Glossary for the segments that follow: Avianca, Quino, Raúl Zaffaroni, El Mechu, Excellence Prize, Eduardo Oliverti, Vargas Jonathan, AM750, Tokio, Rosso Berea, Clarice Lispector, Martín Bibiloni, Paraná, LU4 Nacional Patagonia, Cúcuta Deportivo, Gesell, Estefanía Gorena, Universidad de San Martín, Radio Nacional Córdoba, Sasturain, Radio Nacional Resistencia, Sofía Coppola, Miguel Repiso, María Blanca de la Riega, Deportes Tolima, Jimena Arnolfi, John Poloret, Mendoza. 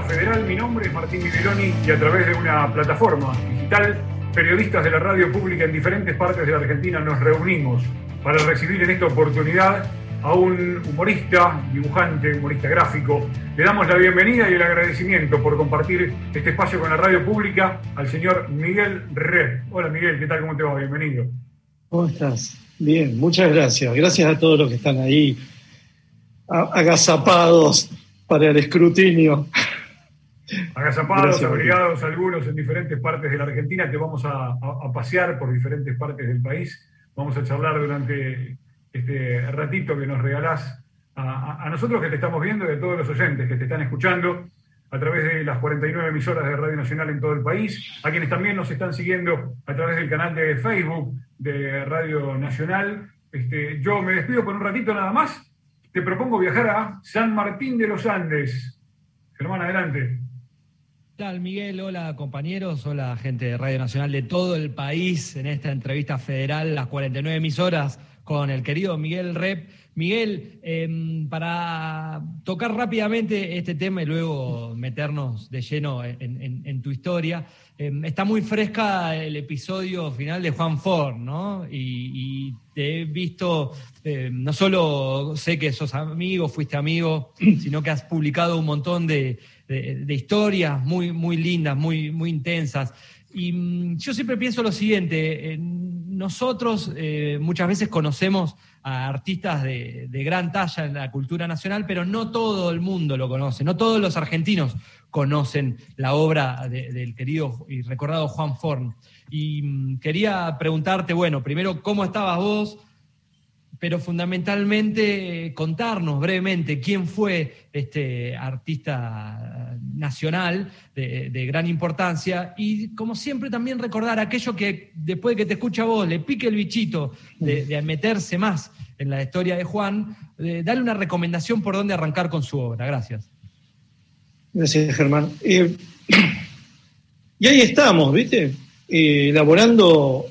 Universidad Federal. Mi nombre es Martín Bibiloni y a través de una plataforma digital, periodistas de la radio pública en diferentes partes de la Argentina nos reunimos para recibir en esta oportunidad a un humorista, dibujante, humorista gráfico. Le damos la bienvenida y el agradecimiento por compartir este espacio con la radio pública al señor Miguel Rep. Hola Miguel, ¿qué tal? ¿Cómo te va? Bienvenido. ¿Cómo estás? Bien, muchas gracias. Gracias a todos los que están ahí agazapados para el escrutinio. Agazapados, abrigados algunos en diferentes partes de la Argentina. Te vamos a pasear por diferentes partes del país. Vamos a charlar durante este ratito que nos regalás a nosotros que te estamos viendo y a todos los oyentes que te están escuchando a través de las 49 emisoras de Radio Nacional en todo el país, a quienes también nos están siguiendo a través del canal de Facebook de Radio Nacional. Yo me despido por un ratito nada más. Te propongo viajar a San Martín de los Andes. Germán, adelante. ¿Qué tal, Miguel? Hola, compañeros. Hola, gente de Radio Nacional de todo el país en esta entrevista federal, las 49 emisoras, con el querido Miguel Rep. Miguel, para tocar rápidamente este tema y luego meternos de lleno en tu historia, está muy fresca el episodio final de Juan Forn, ¿no? Y te he visto, no solo sé que sos amigo, fuiste amigo, sino que has publicado un montón de historias muy, muy lindas, muy, muy intensas. Y yo siempre pienso lo siguiente, nosotros muchas veces conocemos a artistas de gran talla en la cultura nacional, pero no todo el mundo lo conoce, no todos los argentinos conocen la obra del querido y recordado Juan Forn. Y quería preguntarte, bueno, primero, ¿cómo estabas vos? Pero fundamentalmente contarnos brevemente quién fue este artista nacional de gran importancia y, como siempre, también recordar aquello que, después de que te escucha vos, le pique el bichito de meterse más en la historia de Juan, darle una recomendación por dónde arrancar con su obra. Gracias. Gracias, Germán. Y ahí estamos, ¿viste? Elaborando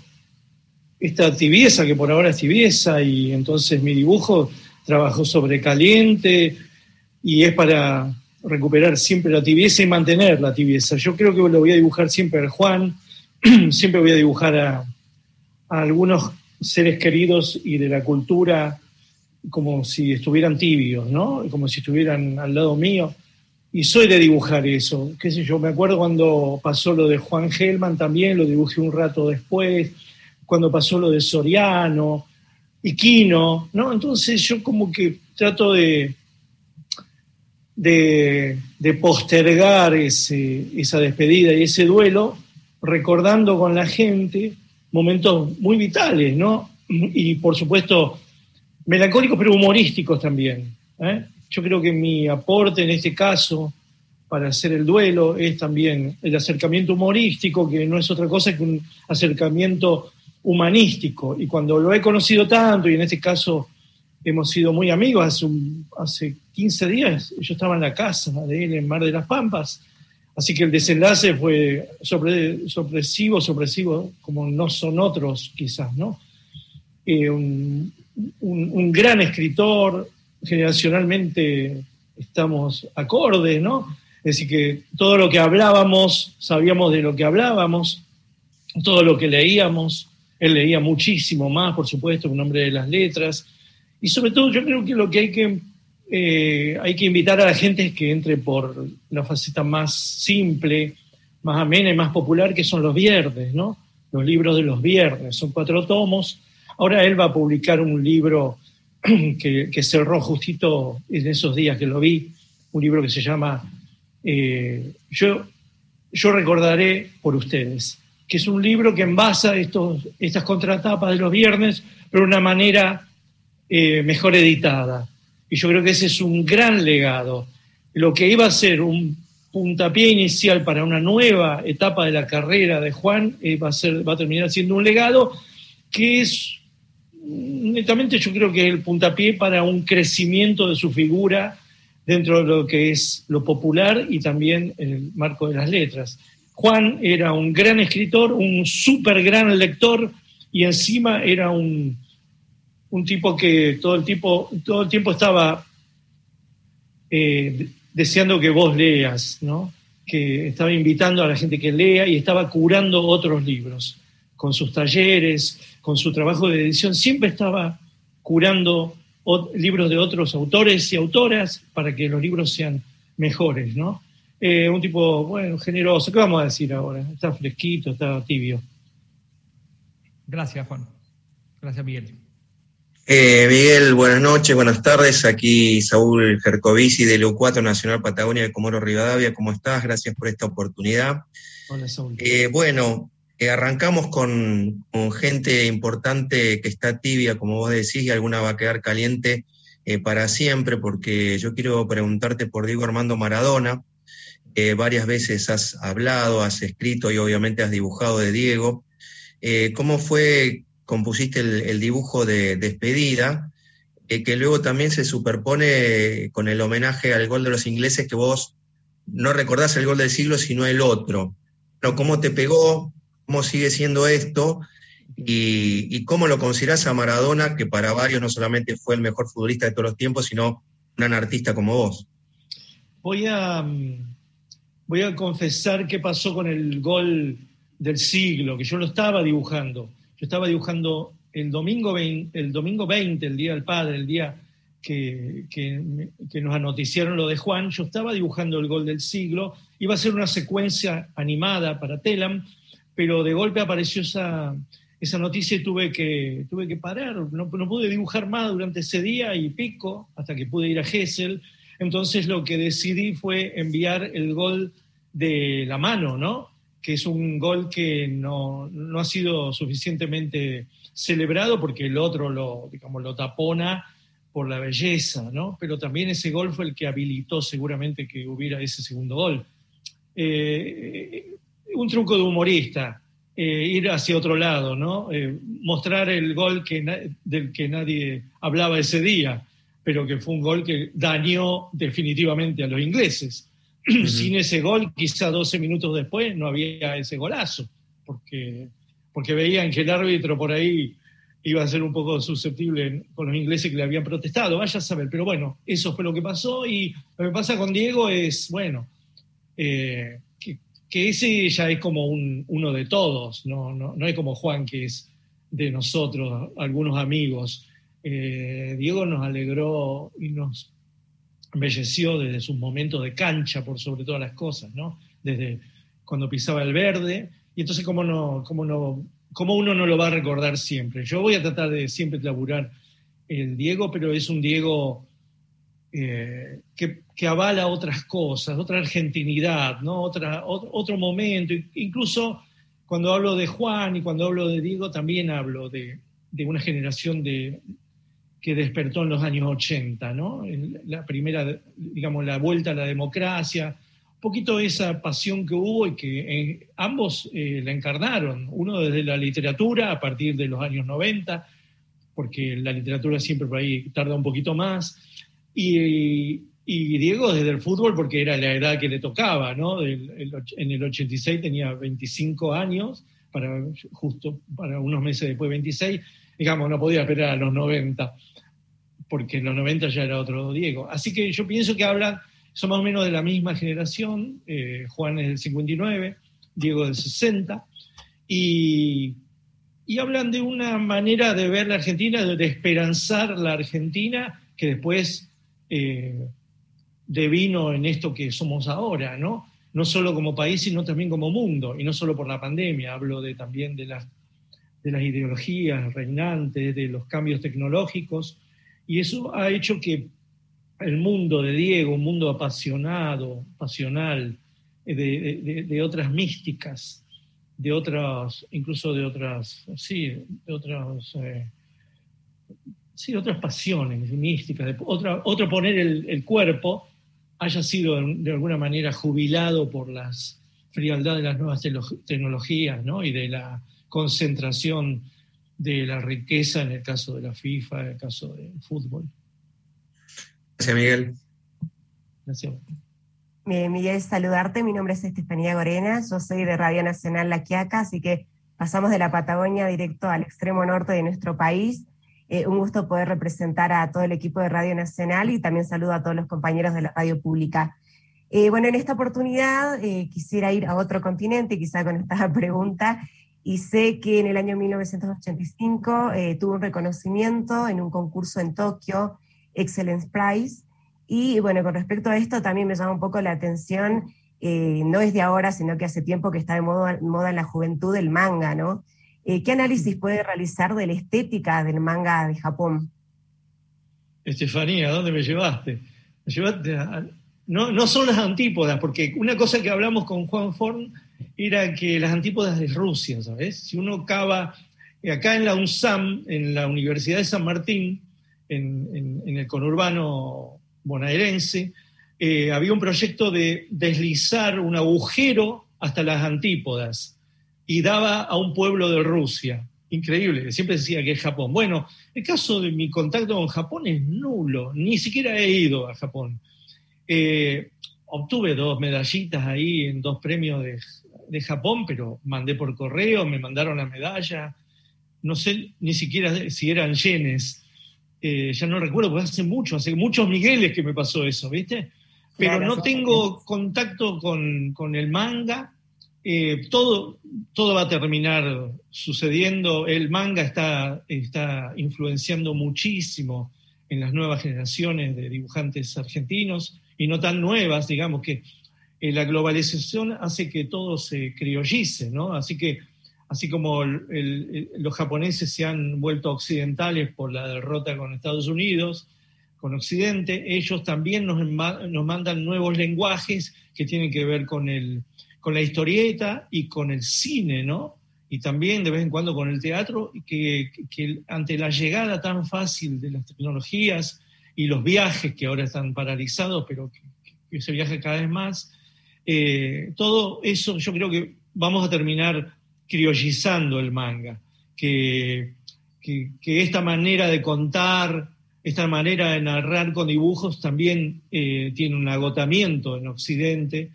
esta tibieza, que por ahora es tibieza, y entonces mi dibujo trabajó sobre caliente, y es para recuperar siempre la tibieza y mantener la tibieza. Yo creo que lo voy a dibujar siempre al Juan, siempre voy a dibujar a algunos seres queridos y de la cultura como si estuvieran tibios, ¿no? Como si estuvieran al lado mío, y soy de dibujar eso. Qué sé yo, me acuerdo cuando pasó lo de Juan Gelman también, lo dibujé un rato después, cuando pasó lo de Soriano y Quino, ¿no? Entonces yo como que trato de postergar esa despedida y ese duelo, recordando con la gente momentos muy vitales, ¿no? Y por supuesto melancólicos pero humorísticos también, ¿eh? Yo creo que mi aporte en este caso para hacer el duelo es también el acercamiento humorístico, que no es otra cosa que un acercamiento humanístico, y cuando lo he conocido tanto, y en este caso hemos sido muy amigos, hace 15 días yo estaba en la casa de él en Mar de las Pampas, así que el desenlace fue sorpresivo, como no son otros quizás, ¿no? Un gran escritor, generacionalmente estamos acordes, ¿no? Es decir, que todo lo que hablábamos, sabíamos de lo que hablábamos, todo lo que leíamos. Él leía muchísimo más, por supuesto, un hombre de las letras. Y sobre todo yo creo que lo que hay que invitar a la gente es que entre por la faceta más simple, más amena y más popular, que son los viernes, ¿no? Los libros de los viernes. Son 4 tomos. Ahora él va a publicar un libro que cerró justito en esos días que lo vi, un libro que se llama Yo recordaré por ustedes, que es un libro que envasa estas contratapas de los viernes, pero de una manera mejor editada. Y yo creo que ese es un gran legado. Lo que iba a ser un puntapié inicial para una nueva etapa de la carrera de Juan va a terminar siendo un legado que es, netamente yo creo que es el puntapié para un crecimiento de su figura dentro de lo que es lo popular y también el marco de las letras. Juan era un gran escritor, un súper gran lector, y encima era un tipo que todo el tiempo estaba deseando que vos leas, ¿no? Que estaba invitando a la gente que lea y estaba curando otros libros. Con sus talleres, con su trabajo de edición, siempre estaba curando libros de otros autores y autoras para que los libros sean mejores, ¿no? Un tipo, bueno, generoso. ¿Qué vamos a decir ahora? Está fresquito, está tibio. Gracias, Juan. Gracias, Miguel. Miguel, buenas noches, buenas tardes. Aquí Saúl Jercovici de LU4 Nacional Patagonia de Comodoro Rivadavia. ¿Cómo estás? Gracias por esta oportunidad. Hola, Saúl. Arrancamos con gente importante que está tibia, como vos decís, y alguna va a quedar caliente para siempre, porque yo quiero preguntarte por Diego Armando Maradona. Varias veces has hablado, has escrito y obviamente has dibujado de Diego. ¿Cómo fue? Compusiste el dibujo de despedida, que luego también se superpone con el homenaje al gol de los ingleses, que vos no recordás el gol del siglo, sino el otro. Pero ¿cómo te pegó? ¿Cómo sigue siendo esto? ¿Y cómo lo considerás a Maradona, que para varios no solamente fue el mejor futbolista de todos los tiempos, sino un gran artista como vos? Voy a confesar qué pasó con el gol del siglo, que yo lo estaba dibujando. Yo estaba dibujando el domingo 20, el Día del Padre, el día que nos anoticiaron lo de Juan. Yo estaba dibujando el gol del siglo. Iba a ser una secuencia animada para Telam, pero de golpe apareció esa noticia y tuve que parar. No pude dibujar más durante ese día y pico, hasta que pude ir a Gesell. Entonces lo que decidí fue enviar el gol de la mano, ¿no? Que es un gol que no ha sido suficientemente celebrado porque el otro lo tapona por la belleza, ¿no? Pero también ese gol fue el que habilitó seguramente que hubiera ese segundo gol. Un truco de humorista, ir hacia otro lado, ¿no? Mostrar el gol del que nadie hablaba ese día, pero que fue un gol que dañó definitivamente a los ingleses. Uh-huh. Sin ese gol, quizá 12 minutos después, no había ese golazo, porque veían que el árbitro por ahí iba a ser un poco susceptible con los ingleses que le habían protestado, vaya a saber. Pero bueno, eso fue lo que pasó, y lo que pasa con Diego es, bueno, que ese ya es como uno de todos, no es como Juan, que es de nosotros, algunos amigos. Diego nos alegró y nos embelleció desde sus momentos de cancha, por sobre todas las cosas, ¿no? Desde cuando pisaba el verde. Y entonces, ¿cómo uno no lo va a recordar siempre? Yo voy a tratar de siempre laburar el Diego, pero es un Diego que avala otras cosas, otra argentinidad, ¿no? Otro momento. Incluso cuando hablo de Juan y cuando hablo de Diego, también hablo de una generación que despertó en los años 80, ¿no? La primera, digamos, la vuelta a la democracia, un poquito esa pasión que hubo y que ambos la encarnaron, uno desde la literatura a partir de los años 90, porque la literatura siempre por ahí tarda un poquito más, y Diego desde el fútbol, porque era la edad que le tocaba, ¿no? En el 86 tenía 25 años, justo para unos meses después 26, digamos, no podía esperar a los 90, porque en los 90 ya era otro Diego. Así que yo pienso que son más o menos de la misma generación. Juan es del 59, Diego del 60, y hablan de una manera de ver la Argentina, de esperanzar la Argentina, que después devino en esto que somos ahora, ¿no? No solo como país, sino también como mundo, y no solo por la pandemia. Hablo también de las ideologías reinantes, de los cambios tecnológicos, y eso ha hecho que el mundo de Diego, un mundo apasionado, pasional, de otras místicas, otras pasiones místicas, otro poner el cuerpo, haya sido de alguna manera jubilado por la frialdad de las nuevas tecnologías, ¿no? Y de la concentración de la riqueza en el caso de la FIFA, en el caso del fútbol. Gracias, Miguel. Gracias. Miguel, saludarte. Mi nombre es Estefanía Gorena, yo soy de Radio Nacional La Quiaca, así que pasamos de la Patagonia directo al extremo norte de nuestro país. Un gusto poder representar a todo el equipo de Radio Nacional y también saludo a todos los compañeros de la radio pública. Bueno, en esta oportunidad quisiera ir a otro continente, quizá con esta pregunta, y sé que en el año 1985 tuvo un reconocimiento en un concurso en Tokio, Excellence Prize, y bueno, con respecto a esto también me llama un poco la atención, no es de ahora, sino que hace tiempo que está de moda en la juventud el manga, ¿no? ¿Qué análisis puede realizar de la estética del manga de Japón? Estefanía, ¿dónde me llevaste? Me llevaste a... No son las antípodas, porque una cosa que hablamos con Juan Forn era que las antípodas de Rusia, ¿sabes? Si uno cava, acá en la UNSAM, en la Universidad de San Martín, en el conurbano bonaerense, había un proyecto de deslizar un agujero hasta las antípodas y daba a un pueblo de Rusia. Increíble, siempre decía que es Japón. Bueno, el caso de mi contacto con Japón es nulo, ni siquiera he ido a Japón. Obtuve 2 medallitas ahí en 2 premios de Japón, pero mandé por correo, me mandaron la medalla, no sé ni siquiera si eran yenes, ya no recuerdo, porque hace muchos Migueles que me pasó eso, ¿viste? Pero claro, no tengo contacto con el manga, todo va a terminar sucediendo, el manga está influenciando muchísimo en las nuevas generaciones de dibujantes argentinos, y no tan nuevas, digamos que la globalización hace que todo se criollice, ¿no? Así que, así como los japoneses se han vuelto occidentales por la derrota con Estados Unidos, con Occidente, ellos también nos mandan nuevos lenguajes que tienen que ver con la historieta y con el cine, ¿no? Y también de vez en cuando con el teatro, que ante la llegada tan fácil de las tecnologías y los viajes que ahora están paralizados, pero que se viaja cada vez más, todo eso yo creo que vamos a terminar criollizando el manga, que esta manera de contar, esta manera de narrar con dibujos también tiene un agotamiento en Occidente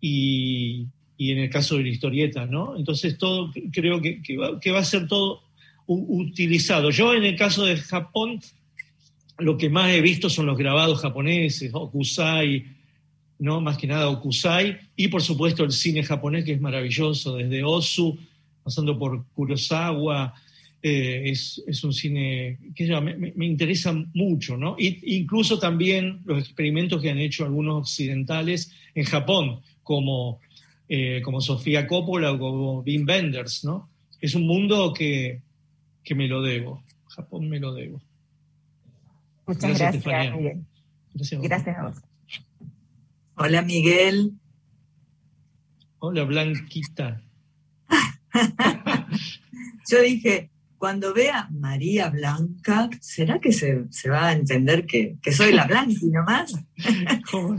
y en el caso de la historieta, ¿no? Entonces todo creo que va a ser todo utilizado. Yo en el caso de Japón, lo que más he visto son los grabados japoneses, Hokusai, ¿no? Más que nada Hokusai, y por supuesto el cine japonés, que es maravilloso, desde Ozu, pasando por Kurosawa, es un cine que me interesa mucho, ¿no? Y, incluso también los experimentos que han hecho algunos occidentales en Japón, como Sofía Coppola o como Wim Wenders, ¿no? Es un mundo que me lo debo, Japón me lo debo. Muchas gracias, Miguel. Gracias a vos. Hola, Miguel. Hola, Blanquita. Yo dije, cuando vea María Blanca, ¿será que se va a entender que soy la Blanqui nomás?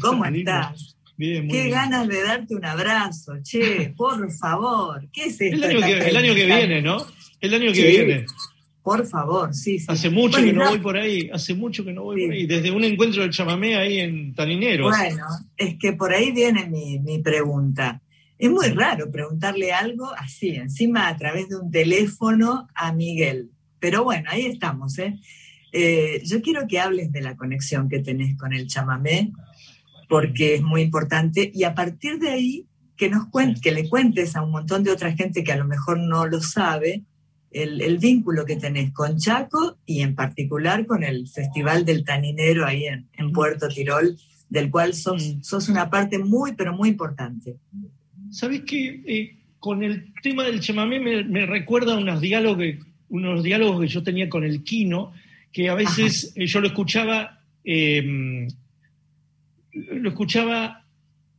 ¿Cómo estás? Bien, qué bien. Ganas de darte un abrazo, che, por favor. ¿Qué es esto? El año que viene, ¿no? El año que viene. Por favor, sí. Hace mucho que no voy por ahí, desde un encuentro del chamamé ahí en Taninero. Bueno, es que por ahí viene mi pregunta. Es muy raro preguntarle algo así, encima a través de un teléfono a Miguel. Pero bueno, ahí estamos, ¿eh? Yo quiero que hables de la conexión que tenés con el chamamé, porque es muy importante, y a partir de ahí que que le cuentes a un montón de otra gente que a lo mejor no lo sabe, el vínculo que tenés con Chaco y en particular con el Festival del Taninero ahí en Puerto Tirol, del cual sos una parte muy, pero muy importante. ¿Sabés qué? Con el tema del chamamé me recuerda unos diálogos que yo tenía con el Quino, que a veces yo lo escuchaba,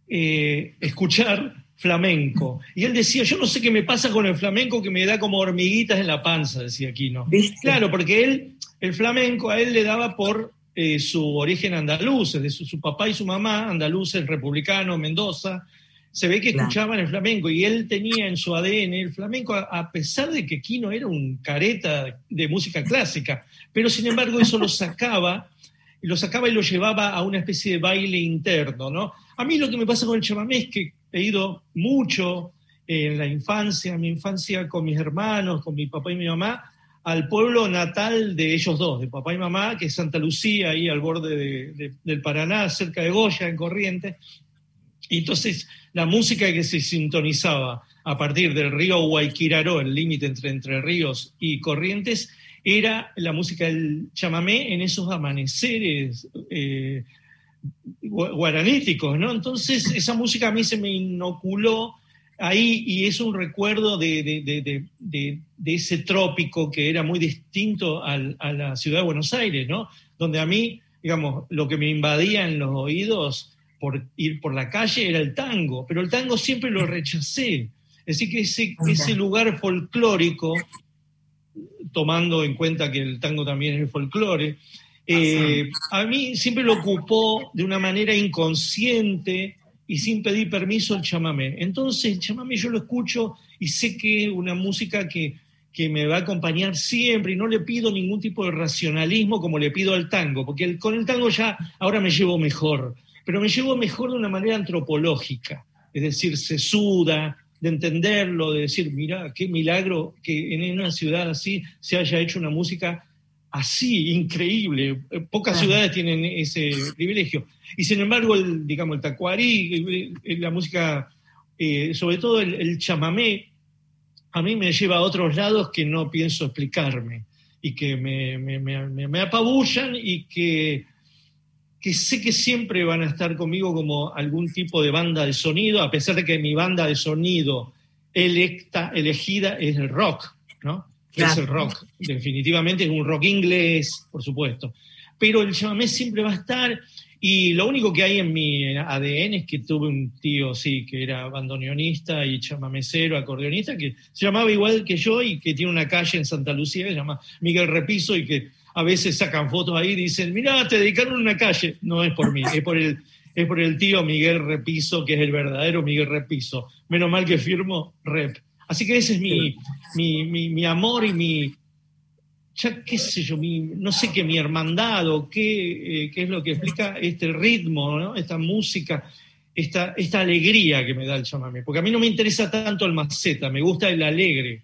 escuchar flamenco. Y él decía, yo no sé qué me pasa con el flamenco que me da como hormiguitas en la panza, decía Quino. ¿Viste? Claro, porque el flamenco a él le daba por su origen andaluz, es de su papá y su mamá, andaluces, republicanos, Mendoza. Se ve que escuchaban el flamenco y él tenía en su ADN el flamenco, a pesar de que Quino era un careta de música clásica, pero sin embargo eso lo sacaba y lo llevaba a una especie de baile interno, ¿no? A mí lo que me pasa con el chamamé es que he ido mucho en mi infancia con mis hermanos, con mi papá y mi mamá, al pueblo natal de ellos dos, de papá y mamá, que es Santa Lucía, ahí al borde del Paraná, cerca de Goya, en Corrientes. Entonces, la música que se sintonizaba a partir del río Guayquiraró, el límite entre Ríos y Corrientes, era la música del chamamé en esos amaneceres guaraníticos, ¿no? Entonces, esa música a mí se me inoculó ahí, y es un recuerdo de ese trópico que era muy distinto a la ciudad de Buenos Aires, ¿no? Donde a mí, digamos, lo que me invadía en los oídos por ir por la calle era el tango, pero el tango siempre lo rechacé. Es decir, que ese lugar folclórico, tomando en cuenta que el tango también es el folclore, a mí siempre lo ocupó de una manera inconsciente y sin pedir permiso el chamamé. Entonces el chamamé yo lo escucho y sé que es una música que me va a acompañar siempre, y no le pido ningún tipo de racionalismo como le pido al tango, porque con el tango ya ahora me llevo mejor, pero me llevo mejor de una manera antropológica, es decir, sesuda, de entenderlo, de decir, mirá, qué milagro que en una ciudad así se haya hecho una música así, increíble. Pocas ciudades tienen ese privilegio. Y sin embargo, digamos, el tacuarí, la música, sobre todo el chamamé, a mí me lleva a otros lados que no pienso explicarme, y que me apabullan, y que sé que siempre van a estar conmigo como algún tipo de banda de sonido, a pesar de que mi banda de sonido elegida es el rock, ¿no? Claro. Es el rock, definitivamente es un rock inglés, por supuesto. Pero el chamamé siempre va a estar, y lo único que hay en mi ADN es que tuve un tío, sí, que era bandoneonista y chamamecero, acordeonista, que se llamaba igual que yo y que tiene una calle en Santa Lucía que se llama Miguel Repiso, y que a veces sacan fotos ahí y dicen, mirá, te dedicaron una calle. No es por mí, es por el tío Miguel Repiso, que es el verdadero Miguel Repiso. Menos mal que firmo Rep. Así que ese es mi amor y mi, ya qué sé yo, no sé qué, mi hermandad o qué es lo que explica este ritmo, ¿no? Esta música, esta alegría que me da el chamamé. Porque a mí no me interesa tanto el maceta, me gusta el alegre.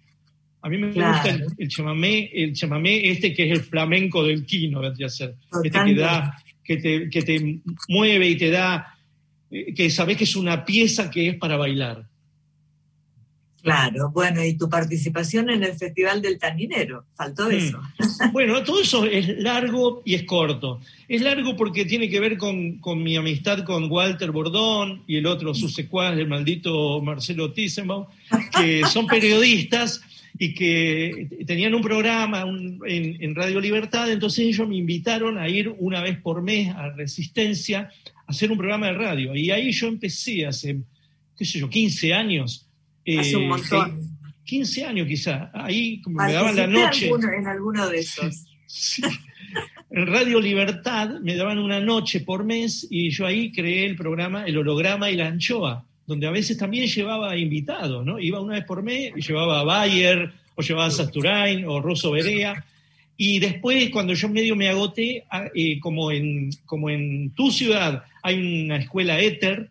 A mí me gusta el chamamé este que es el flamenco del Quino, este que te mueve y te da, que sabés que es una pieza que es para bailar. Claro, bueno, y tu participación en el Festival del Taninero, faltó eso. Bueno, todo eso es largo y es corto. Es largo porque tiene que ver con mi amistad con Walter Bordón y el otro, su secuaz, el maldito Marcelo Tissenbaum, que son periodistas y que tenían un programa en Radio Libertad, entonces ellos me invitaron a ir una vez por mes a Resistencia a hacer un programa de radio, y ahí yo empecé hace, qué sé yo, 15 años. Hace un montón. 15 años quizá, ahí como me daban la noche. En alguno de esos. Sí. En Radio Libertad me daban una noche por mes, y yo ahí creé el programa El Holograma y la Anchoa, donde a veces también llevaba invitados, ¿no? Iba una vez por mes y llevaba a Bayer, o llevaba a Sasturain, o Rosso Berea, y después cuando yo medio me agoté, como en tu ciudad hay una escuela éter,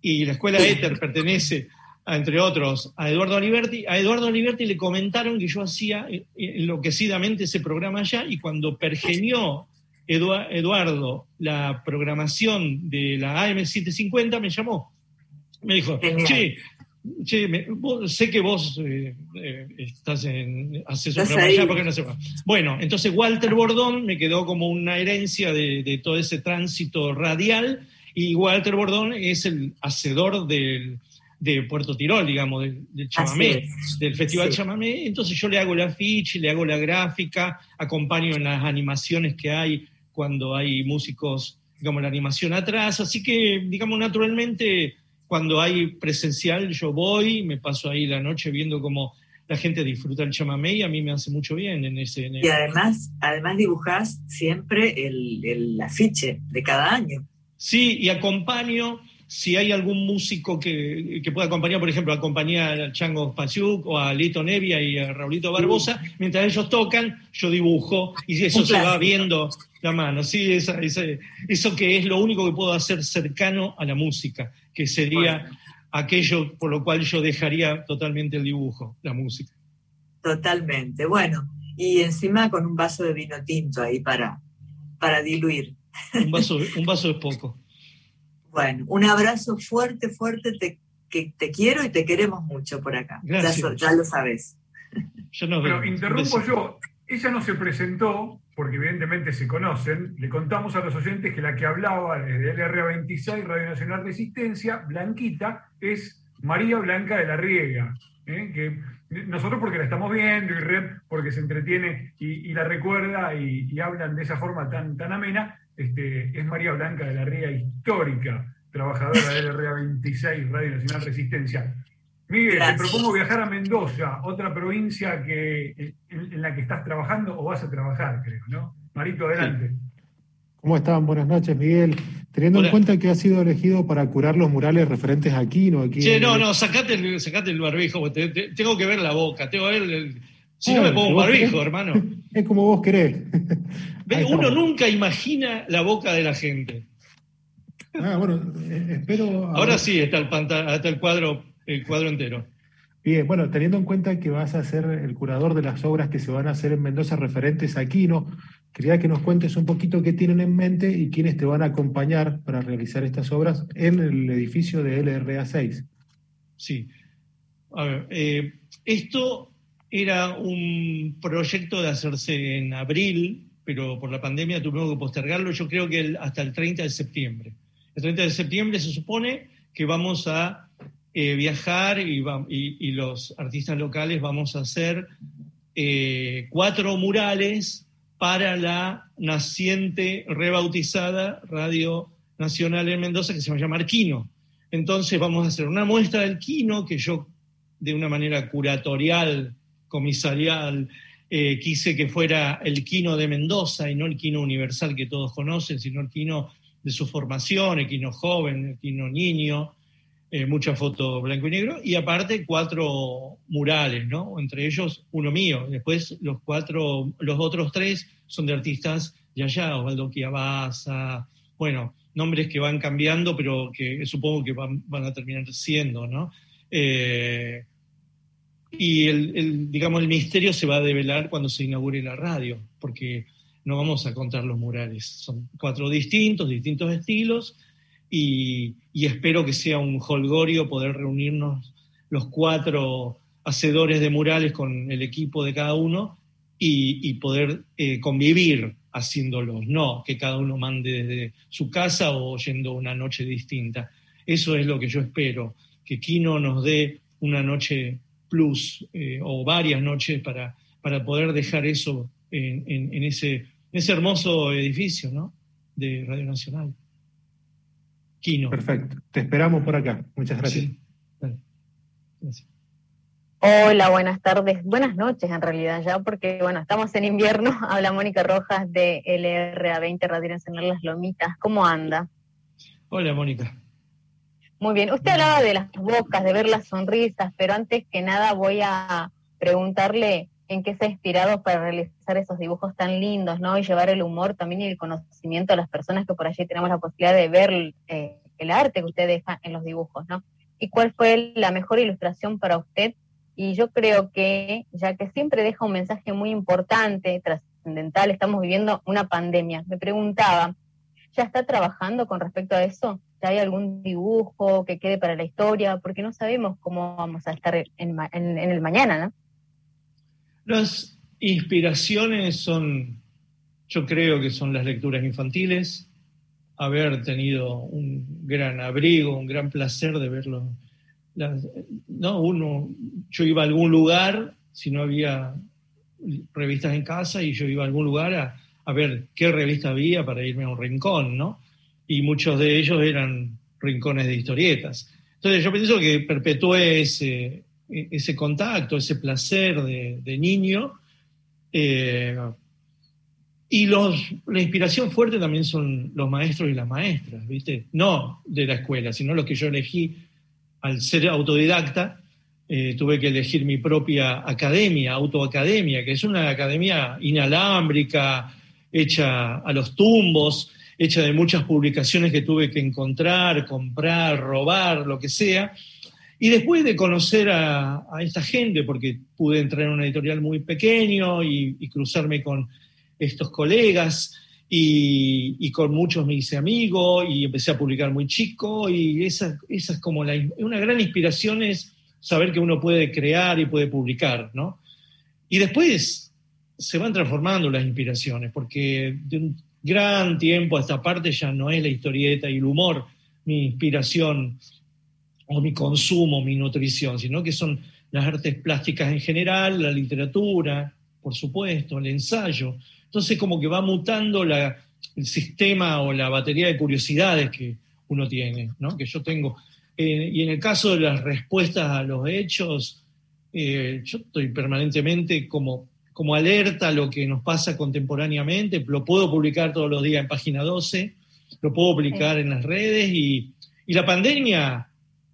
y la escuela éter pertenece, entre otros, a Eduardo Oliverti. A Eduardo Oliverti le comentaron que yo hacía enloquecidamente ese programa allá, y cuando pergenió Eduardo la programación de la AM750 me llamó. Me dijo, che, sé que vos estás en asesor allá, porque no sé más. Bueno, entonces Walter Bordón me quedó como una herencia de todo ese tránsito radial, y Walter Bordón es el hacedor de Puerto Tirol, digamos, del chamamé, del Festival Chamamé. Entonces yo le hago la ficha, le hago la gráfica, acompaño en las animaciones que hay cuando hay músicos, digamos, la animación atrás. Así que, digamos, naturalmente, cuando hay presencial yo voy, me paso ahí la noche viendo cómo la gente disfruta el chamamé, y a mí me hace mucho bien en ese... Y además dibujás siempre el afiche de cada año. Sí, y acompaño, si hay algún músico que pueda acompañar, por ejemplo, acompañar al Chango Paciuc o a Lito Nevia y a Raulito Barbosa, mientras ellos tocan, yo dibujo, y eso se va viendo la mano. Sí, eso que es lo único que puedo hacer cercano a la música, que sería aquello por lo cual yo dejaría totalmente el dibujo, la música. Totalmente, bueno, y encima con un vaso de vino tinto ahí para diluir. Un vaso es poco. Bueno, un abrazo fuerte, fuerte, que te quiero y te queremos mucho por acá. Ya lo sabes. Pero interrumpo yo. Ella no se presentó, porque evidentemente se conocen. Le contamos a los oyentes que la que hablaba desde LRA26, Radio Nacional Resistencia, Blanquita, es María Blanca de la Riega. Que nosotros porque la estamos viendo y Rep porque se entretiene y la recuerda y hablan de esa forma tan amena. Es María Blanca de la Riega, histórica trabajadora de LRA26, Radio Nacional Resistencia. Miguel, gracias. Te propongo viajar a Mendoza, otra provincia en la que estás trabajando o vas a trabajar, creo, ¿no? Marito, adelante. Sí. ¿Cómo están? Buenas noches, Miguel. Teniendo en cuenta que has sido elegido para curar los murales referentes a Quino. Sacate el barbijo, tengo que ver la boca, tengo que ver el... Si no me pongo un barbijo, hermano. Es como vos querés. Uno nunca imagina la boca de la gente. Espero... Ahora sí está el cuadro... El cuadro entero. Bien, bueno, teniendo en cuenta que vas a ser el curador de las obras que se van a hacer en Mendoza referentes a Quino, quería que nos cuentes un poquito qué tienen en mente y quiénes te van a acompañar para realizar estas obras en el edificio de LRA6. Sí. A ver, esto era un proyecto de hacerse en abril, pero por la pandemia tuvimos que postergarlo, yo creo que hasta el 30 de septiembre. El 30 de septiembre se supone que vamos a viajar y los artistas locales vamos a hacer 4 murales para la naciente rebautizada Radio Nacional en Mendoza que se va a llamar Quino. Entonces vamos a hacer una muestra del Quino que yo de una manera curatorial, comisarial, quise que fuera el Quino de Mendoza y no el Quino universal que todos conocen, sino el Quino de su formación, el Quino joven, el Quino niño. Mucha foto blanco y negro, y aparte 4 murales, ¿no? Entre ellos uno mío, después los otros 3 son de artistas de allá, Osvaldo Chiavaza, bueno, nombres que van cambiando, pero que supongo que van a terminar siendo, ¿no? Y el misterio se va a develar cuando se inaugure la radio, porque no vamos a contar los murales, son 4 distintos estilos, y espero que sea un jolgorio poder reunirnos los 4 hacedores de murales con el equipo de cada uno y poder convivir haciéndolos, no que cada uno mande desde su casa o yendo una noche distinta. Eso es lo que yo espero, que Quino nos dé una noche plus o varias noches para poder dejar eso en ese hermoso edificio, ¿no? de Radio Nacional. Quino. Perfecto, te esperamos por acá. Muchas gracias. Sí. Vale. Gracias. Hola, buenas tardes, buenas noches en realidad ya, porque bueno, estamos en invierno. Habla Mónica Rojas de LRA20 Radio Nacional Las Lomitas. ¿Cómo anda? Hola, Mónica. Muy bien, usted hablaba de las bocas, de ver las sonrisas, pero antes que nada voy a preguntarle en qué se ha inspirado para realizar esos dibujos tan lindos, ¿no? Y llevar el humor también y el conocimiento a las personas que por allí tenemos la posibilidad de ver el arte que usted deja en los dibujos, ¿no? ¿Y cuál fue la mejor ilustración para usted? Y yo creo que, ya que siempre deja un mensaje muy importante, trascendental, estamos viviendo una pandemia. Me preguntaba, ¿ya está trabajando con respecto a eso? ¿Ya hay algún dibujo que quede para la historia? Porque no sabemos cómo vamos a estar en el mañana, ¿no? Las inspiraciones son, yo creo que son las lecturas infantiles, haber tenido un gran abrigo, un gran placer de verlo. Yo iba a algún lugar, si no había revistas en casa, y yo iba a algún lugar a ver qué revista había para irme a un rincón, ¿no? Y muchos de ellos eran rincones de historietas. Entonces yo pienso que perpetué ese contacto, ese placer de niño, y la inspiración fuerte también son los maestros y las maestras, ¿viste? No de la escuela, sino los que yo elegí al ser autodidacta, tuve que elegir mi propia academia, autoacademia, que es una academia inalámbrica, hecha a los tumbos, hecha de muchas publicaciones que tuve que encontrar, comprar, robar, lo que sea. Y después de conocer a esta gente, porque pude entrar en una editorial muy pequeño y cruzarme con estos colegas y con muchos me hice amigo y empecé a publicar muy chico, y esa es como una gran inspiración, es saber que uno puede crear y puede publicar, ¿no? Y después se van transformando las inspiraciones, porque de un gran tiempo a esta parte ya no es la historieta y el humor mi inspiración o mi consumo, mi nutrición, sino que son las artes plásticas en general, la literatura, por supuesto, el ensayo. Entonces como que va mutando el sistema o la batería de curiosidades que uno tiene, ¿no? Que yo tengo. Y en el caso de las respuestas a los hechos, yo estoy permanentemente como alerta a lo que nos pasa contemporáneamente. Lo puedo publicar todos los días en Página 12, lo puedo publicar en las redes. Y la pandemia,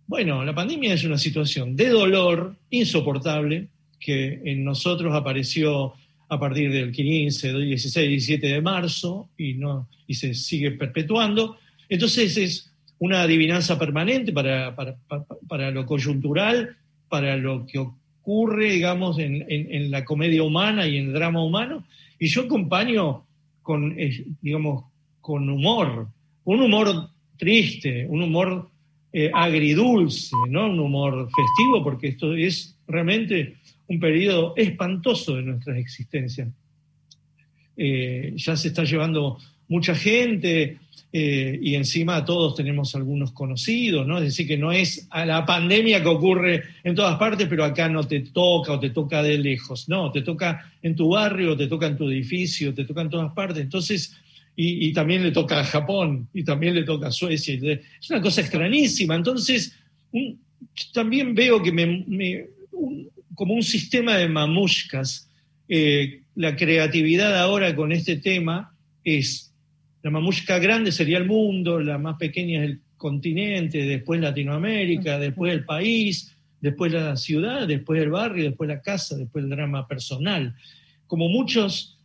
bueno, la pandemia es una situación de dolor insoportable que en nosotros apareció a partir del 15, 16, 17 de marzo y se sigue perpetuando. Entonces es una adivinanza permanente para lo coyuntural, para lo que ocurre, digamos, en la comedia humana y en el drama humano. Y yo acompaño con humor, un humor triste, un humor agridulce, ¿no? Un humor festivo, porque esto es realmente un periodo espantoso de nuestras existencias. Ya se está llevando mucha gente, y encima todos tenemos algunos conocidos, ¿no? Es decir, que no es a la pandemia que ocurre en todas partes, pero acá no te toca o te toca de lejos. No, te toca en tu barrio, te toca en tu edificio, te toca en todas partes. Entonces, y también le toca a Japón, y también le toca a Suecia. Es una cosa extrañísima. Entonces, también veo que como un sistema de mamushkas. La creatividad ahora con este tema es, la mamushka grande sería el mundo, la más pequeña es el continente, después Latinoamérica, después el país, después la ciudad, después el barrio, después la casa, después el drama personal. Como muchos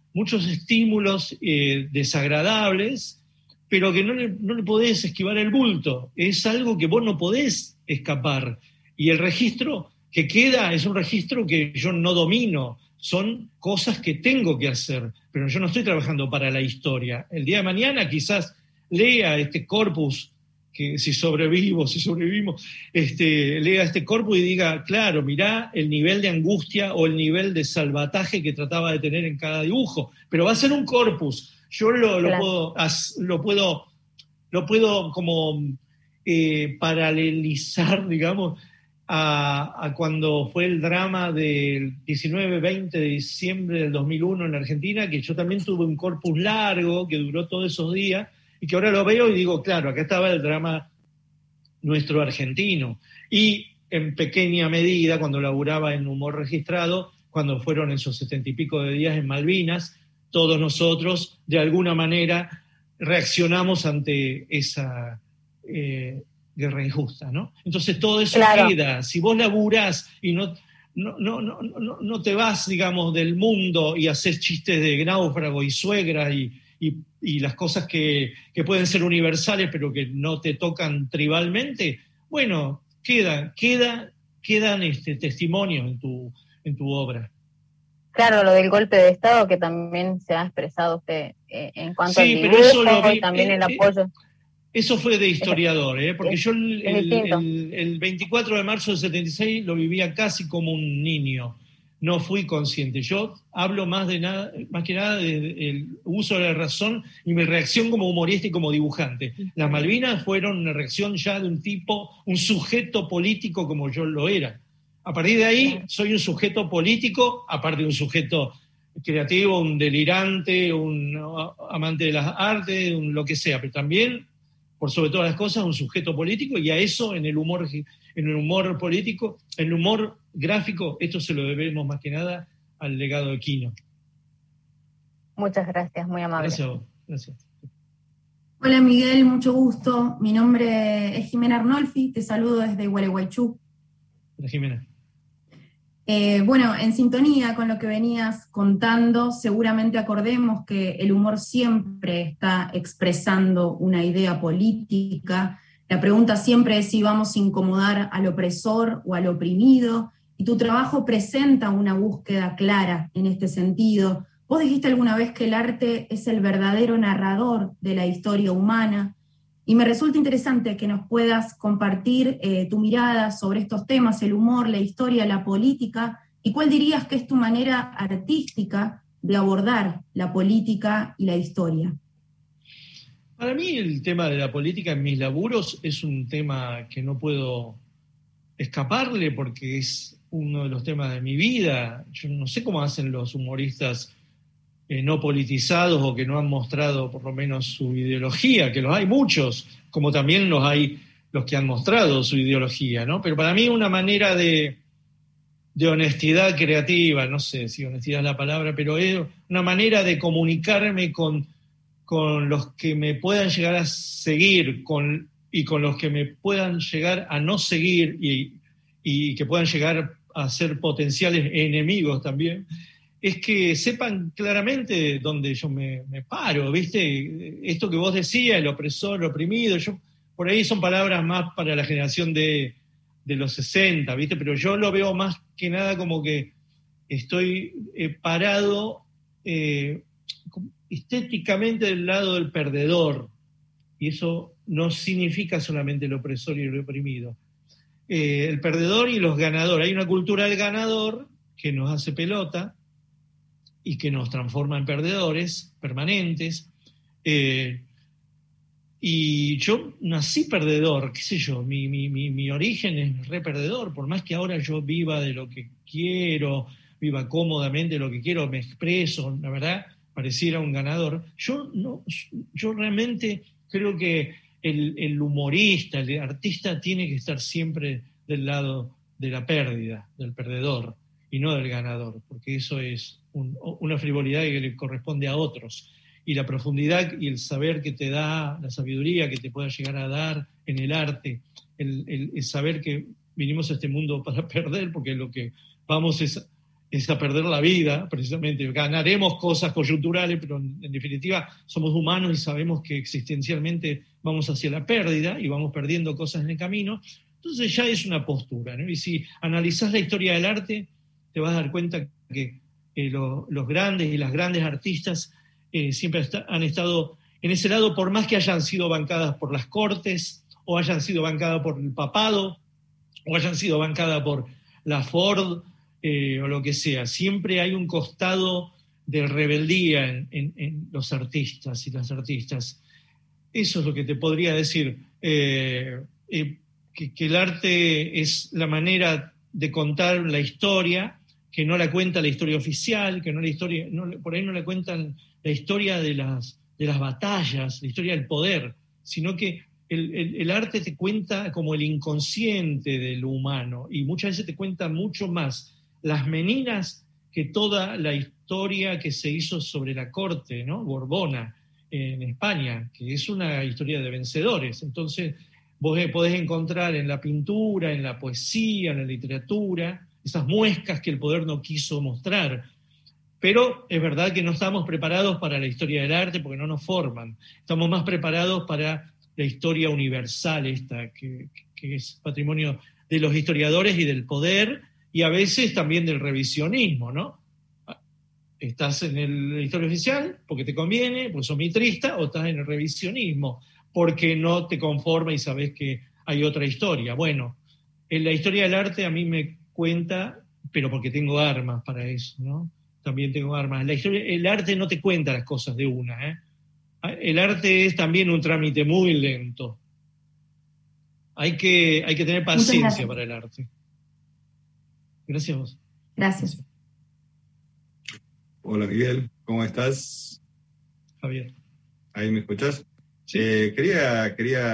estímulos desagradables, pero que no le podés esquivar el bulto. Es algo que vos no podés escapar. Y el registro que queda es un registro que yo no domino. Son cosas que tengo que hacer, pero yo no estoy trabajando para la historia. El día de mañana quizás lea este corpus, que si sobrevivimos, lea este corpus y diga, claro, mirá el nivel de angustia o el nivel de salvataje que trataba de tener en cada dibujo. Pero va a ser un corpus. Yo lo puedo como paralelizar, digamos, a cuando fue el drama del 19-20 de diciembre del 2001 en la Argentina, que yo también tuve un corpus largo que duró todos esos días, y que ahora lo veo y digo, claro, acá estaba el drama nuestro argentino. Y en pequeña medida, cuando laburaba en Humor Registrado, cuando fueron esos 70 y pico de días en Malvinas, todos nosotros, de alguna manera, reaccionamos ante esa guerra injusta, ¿no? Entonces todo eso queda. Si vos laburás y no te vas, digamos, del mundo y haces chistes de náufrago y suegra y las cosas que pueden ser universales pero que no te tocan tribalmente, bueno, quedan testimonios en tu obra. Claro, lo del golpe de Estado que también se ha expresado usted en cuanto al dibujo, también el apoyo. Eso fue de historiador, porque yo el 24 de marzo del 76 lo vivía casi como un niño, no fui consciente. Yo hablo más que nada del uso de la razón y mi reacción como humorista y como dibujante. Las Malvinas fueron una reacción ya de un sujeto político como yo lo era. A partir de ahí soy un sujeto político, aparte de un sujeto creativo, un delirante, un amante de las artes, un lo que sea, pero también, por sobre todas las cosas, un sujeto político, y a eso en el humor político, en el humor gráfico, esto se lo debemos más que nada al legado de Quino. Muchas gracias, muy amable. Gracias. Hola Miguel, mucho gusto. Mi nombre es Jimena Arnolfi, te saludo desde Gualeguaychú. Hola Jimena. Bueno, en sintonía con lo que venías contando, seguramente acordemos que el humor siempre está expresando una idea política. La pregunta siempre es si vamos a incomodar al opresor o al oprimido, y tu trabajo presenta una búsqueda clara en este sentido, Vos dijiste alguna vez que el arte es el verdadero narrador de la historia humana, y me resulta interesante que nos puedas compartir tu mirada sobre estos temas, el humor, la historia, la política, y cuál dirías que es tu manera artística de abordar la política y la historia. Para mí el tema de la política en mis laburos es un tema que no puedo escaparle porque es uno de los temas de mi vida. Yo no sé cómo hacen los humoristas no politizados o que no han mostrado por lo menos su ideología, que los hay muchos, como también los hay los que han mostrado su ideología, ¿no? Pero para mí una manera de honestidad creativa, no sé si honestidad es la palabra, pero es una manera de comunicarme con los que me puedan llegar a seguir y con los que me puedan llegar a no seguir y que puedan llegar a ser potenciales enemigos también, es que sepan claramente dónde yo me paro, ¿viste? Esto que vos decías, el opresor, el oprimido, yo, por ahí son palabras más para la generación de los 60, ¿viste? Pero yo lo veo más que nada como que estoy parado estéticamente del lado del perdedor, y eso no significa solamente el opresor y el oprimido. El perdedor y los ganadores. Hay una cultura del ganador que nos hace pelota y que nos transforma en perdedores permanentes. Y yo nací perdedor, qué sé yo, mi origen es re perdedor, por más que ahora yo viva de lo que quiero, viva cómodamente de lo que quiero, me expreso, la verdad, pareciera un ganador. Yo realmente creo que el humorista, el artista tiene que estar siempre del lado de la pérdida, del perdedor y no del ganador, porque eso es una frivolidad que le corresponde a otros. Y la profundidad y el saber que te da, la sabiduría que te pueda llegar a dar en el arte, el saber que vinimos a este mundo para perder, porque lo que vamos es a perder la vida, precisamente. Ganaremos cosas coyunturales, pero en definitiva somos humanos y sabemos que existencialmente vamos hacia la pérdida y vamos perdiendo cosas en el camino. Entonces ya es una postura, ¿no? Y si analizás la historia del arte, te vas a dar cuenta que los grandes y las grandes artistas siempre han estado en ese lado, por más que hayan sido bancadas por las cortes, o hayan sido bancadas por el papado, o hayan sido bancadas por la Ford, o lo que sea, siempre hay un costado de rebeldía en los artistas y las artistas. Eso es lo que te podría decir, que el arte es la manera de contar la historia, que no la cuenta la historia oficial, que no la historia, por ahí no la cuentan la historia de las batallas, la historia del poder, sino que el arte te cuenta como el inconsciente del humano, y muchas veces te cuenta mucho más las meninas que toda la historia que se hizo sobre la corte, ¿no? Borbona en España, que es una historia de vencedores. Entonces vos podés encontrar en la pintura, en la poesía, en la literatura, esas muescas que el poder no quiso mostrar. Pero es verdad que no estamos preparados para la historia del arte porque no nos forman. Estamos más preparados para la historia universal esta, que es patrimonio de los historiadores y del poder, y a veces también del revisionismo, ¿no? Estás en la historia oficial porque te conviene, porque sos mitrista, o estás en el revisionismo porque no te conforma y sabes que hay otra historia. Bueno, en la historia del arte a mí me cuenta, pero porque tengo armas para eso, ¿no? También tengo armas. El arte no te cuenta las cosas de una, ¿eh? El arte es también un trámite muy lento. Hay que tener paciencia para el arte. Gracias a vos. Gracias. Hola Miguel, ¿cómo estás? Javier. ¿Ahí me escuchás? Sí. Quería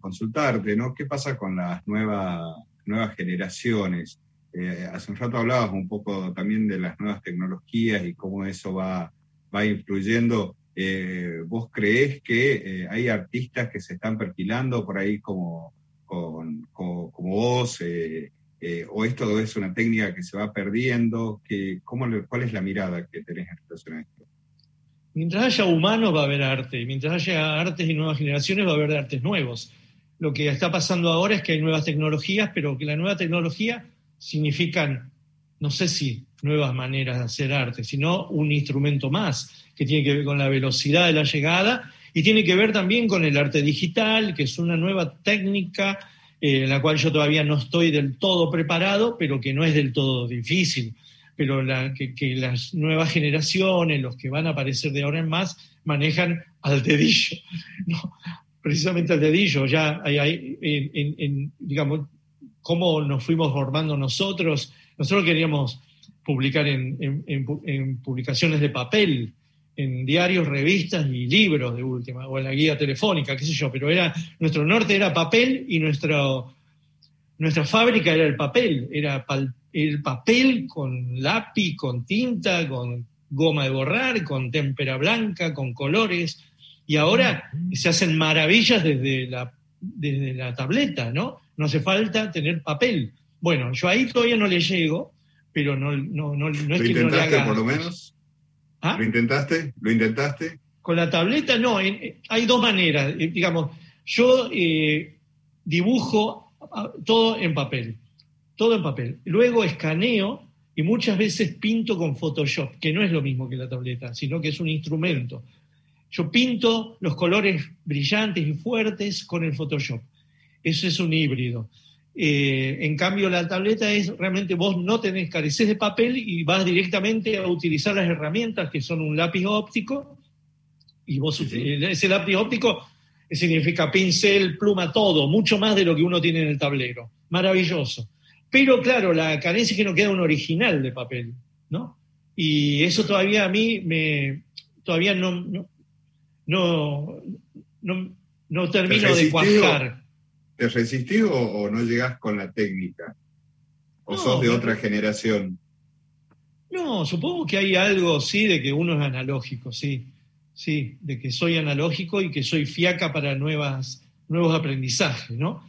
consultarte, ¿no? ¿Qué pasa con las nuevas generaciones? Hace un rato hablabas un poco también de las nuevas tecnologías y cómo eso va influyendo. ¿Vos creés que hay artistas que se están perfilando por ahí como vos? ¿O esto es una técnica que se va perdiendo? ¿Cuál es la mirada que tenés en relación a esto? Mientras haya humanos va a haber arte, mientras haya artes y nuevas generaciones va a haber artes nuevos. Lo que está pasando ahora es que hay nuevas tecnologías, pero que la nueva tecnología significan no sé si nuevas maneras de hacer arte, sino un instrumento más que tiene que ver con la velocidad de la llegada y tiene que ver también con el arte digital, que es una nueva técnica en la cual yo todavía no estoy del todo preparado, pero que no es del todo difícil, pero que las nuevas generaciones, los que van a aparecer de ahora en más, manejan al dedillo, ¿no? Precisamente al dedillo. Ya hay digamos, cómo nos fuimos formando nosotros. Nosotros queríamos publicar en publicaciones de papel, en diarios, revistas y libros de última, o en la guía telefónica, qué sé yo, pero nuestro norte era papel y nuestra fábrica era el papel, el papel con lápiz, con tinta, con goma de borrar, con témpera blanca, con colores, y ahora se hacen maravillas desde la tableta, ¿no? No hace falta tener papel. Bueno, yo ahí todavía no le llego, pero no es que no le haga... por lo menos? ¿Ah? ¿Lo intentaste? Con la tableta no, hay dos maneras. Digamos, yo dibujo todo en papel. Luego escaneo y muchas veces pinto con Photoshop, que no es lo mismo que la tableta, sino que es un instrumento. Yo pinto los colores brillantes y fuertes con el Photoshop. Eso es un híbrido. En cambio, la tableta es realmente vos carecés de papel y vas directamente a utilizar las herramientas que son un lápiz óptico, y vos ese lápiz óptico significa pincel, pluma, todo, mucho más de lo que uno tiene en el tablero. Maravilloso. Pero claro, la carencia es que no queda un original de papel, ¿no? Y eso todavía a mí todavía no termino de cuajar. ¿Te resistís o no llegás con la técnica? ¿O sos de otra generación? No, supongo que hay algo, sí, de que uno es analógico, sí, de que soy analógico y que soy fiaca para nuevos aprendizajes, ¿no?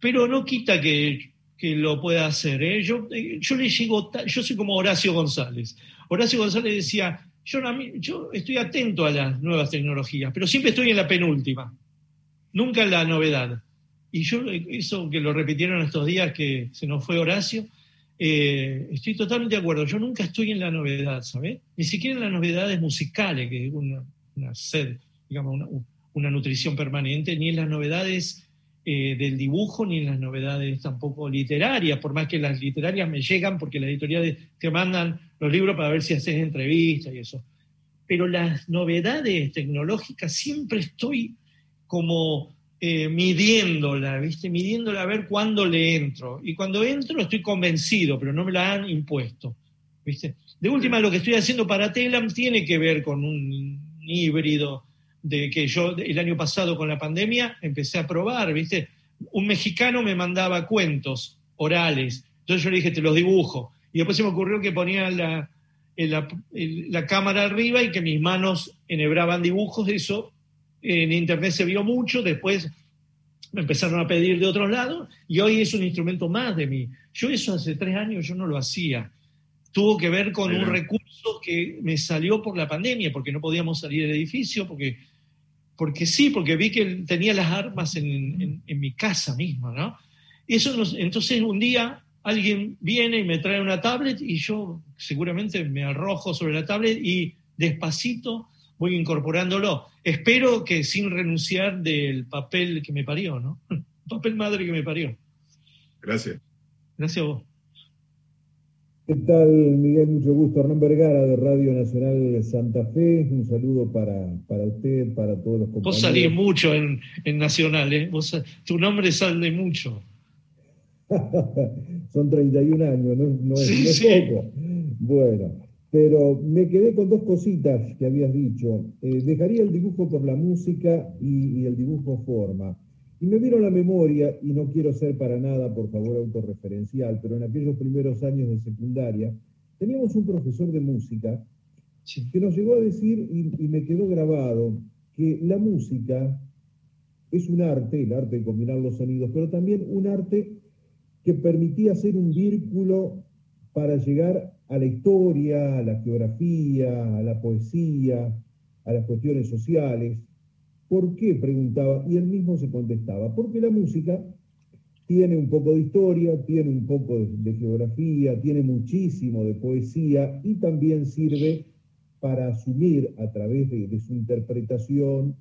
Pero no quita que lo pueda hacer, ¿eh? Yo le llego, yo soy como Horacio González. Horacio González decía, yo estoy atento a las nuevas tecnologías, pero siempre estoy en la penúltima, nunca en la novedad. Y yo, eso que lo repitieron estos días que se nos fue Horacio, estoy totalmente de acuerdo. Yo nunca estoy en la novedad, ¿sabes? Ni siquiera en las novedades musicales, que es una sed, digamos, una nutrición permanente, ni en las novedades del dibujo, ni en las novedades tampoco literarias, por más que las literarias me llegan porque las editoriales te mandan los libros para ver si haces entrevistas y eso. Pero las novedades tecnológicas siempre estoy como... midiéndola, ¿viste? Midiéndola a ver cuándo le entro. Y cuando entro estoy convencido, pero no me la han impuesto, ¿viste? De última, lo que estoy haciendo para Telam tiene que ver con un híbrido de que yo el año pasado con la pandemia empecé a probar, ¿viste? Un mexicano me mandaba cuentos orales, entonces yo le dije, te los dibujo. Y después se me ocurrió que ponía la cámara arriba y que mis manos enhebraban dibujos, eso... En internet se vio mucho, después me empezaron a pedir de otros lados, y hoy es un instrumento más de mí. Yo eso hace 3 años yo no lo hacía. Tuvo que ver con un recurso que me salió por la pandemia, porque no podíamos salir del edificio, porque vi que tenía las armas en mi casa misma, ¿no? Entonces un día alguien viene y me trae una tablet, y yo seguramente me arrojo sobre la tablet y despacito voy incorporándolo. Espero que sin renunciar del papel que me parió, ¿no? Papel madre que me parió. Gracias. Gracias a vos. ¿Qué tal, Miguel? Mucho gusto. Hernán Vergara, de Radio Nacional Santa Fe. Un saludo para usted, para todos los compañeros. Vos salís mucho en Nacional, ¿eh? Tu nombre sale mucho. Son 31 años, no es poco. Bueno. Pero me quedé con 2 cositas que habías dicho. Dejaría el dibujo por la música y el dibujo forma. Y me vino a la memoria, y no quiero ser para nada, por favor, autorreferencial, pero en aquellos primeros años de secundaria, teníamos un profesor de música que nos llegó a decir, y me quedó grabado, que la música es un arte, el arte de combinar los sonidos, pero también un arte que permitía hacer un vínculo para llegar a la historia, a la geografía, a la poesía, a las cuestiones sociales. ¿Por qué?, preguntaba, y él mismo se contestaba. Porque la música Tiene un poco de historia, tiene un poco de geografía, tiene muchísimo de poesía y también sirve para asumir a través de su interpretación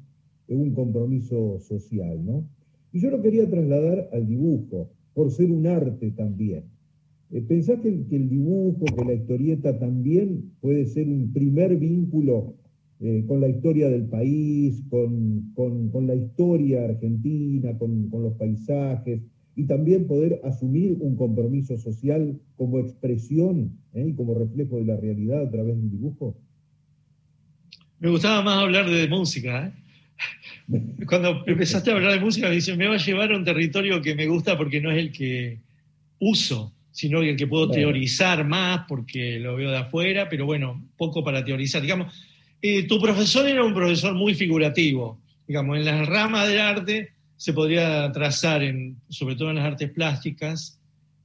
un compromiso social, ¿no? Y yo lo quería trasladar al dibujo, por ser un arte también. ¿Pensás que el dibujo, que la historieta también puede ser un primer vínculo con la historia del país, con la historia argentina, con los paisajes, y también poder asumir un compromiso social como expresión y como reflejo de la realidad a través del dibujo? Me gustaba más hablar de música, ¿eh? Cuando empezaste a hablar de música me dicen, me va a llevar a un territorio que me gusta porque no es el que uso, sino el que puedo teorizar más porque lo veo de afuera, pero bueno, poco para teorizar. Digamos, tu profesor era un profesor muy figurativo. Digamos, en las ramas del arte se podría trazar, sobre todo en las artes plásticas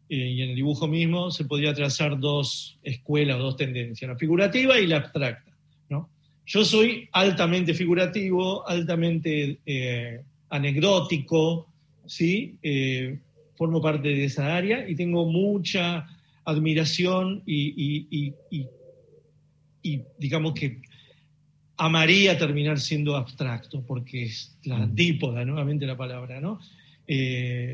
y en el dibujo mismo, se podría trazar dos escuelas, dos tendencias, la figurativa y la abstracta, ¿no? Yo soy altamente figurativo, altamente anecdótico, ¿sí? Formo parte de esa área y tengo mucha admiración y digamos que amaría terminar siendo abstracto, porque es la antípoda, nuevamente la palabra, ¿no?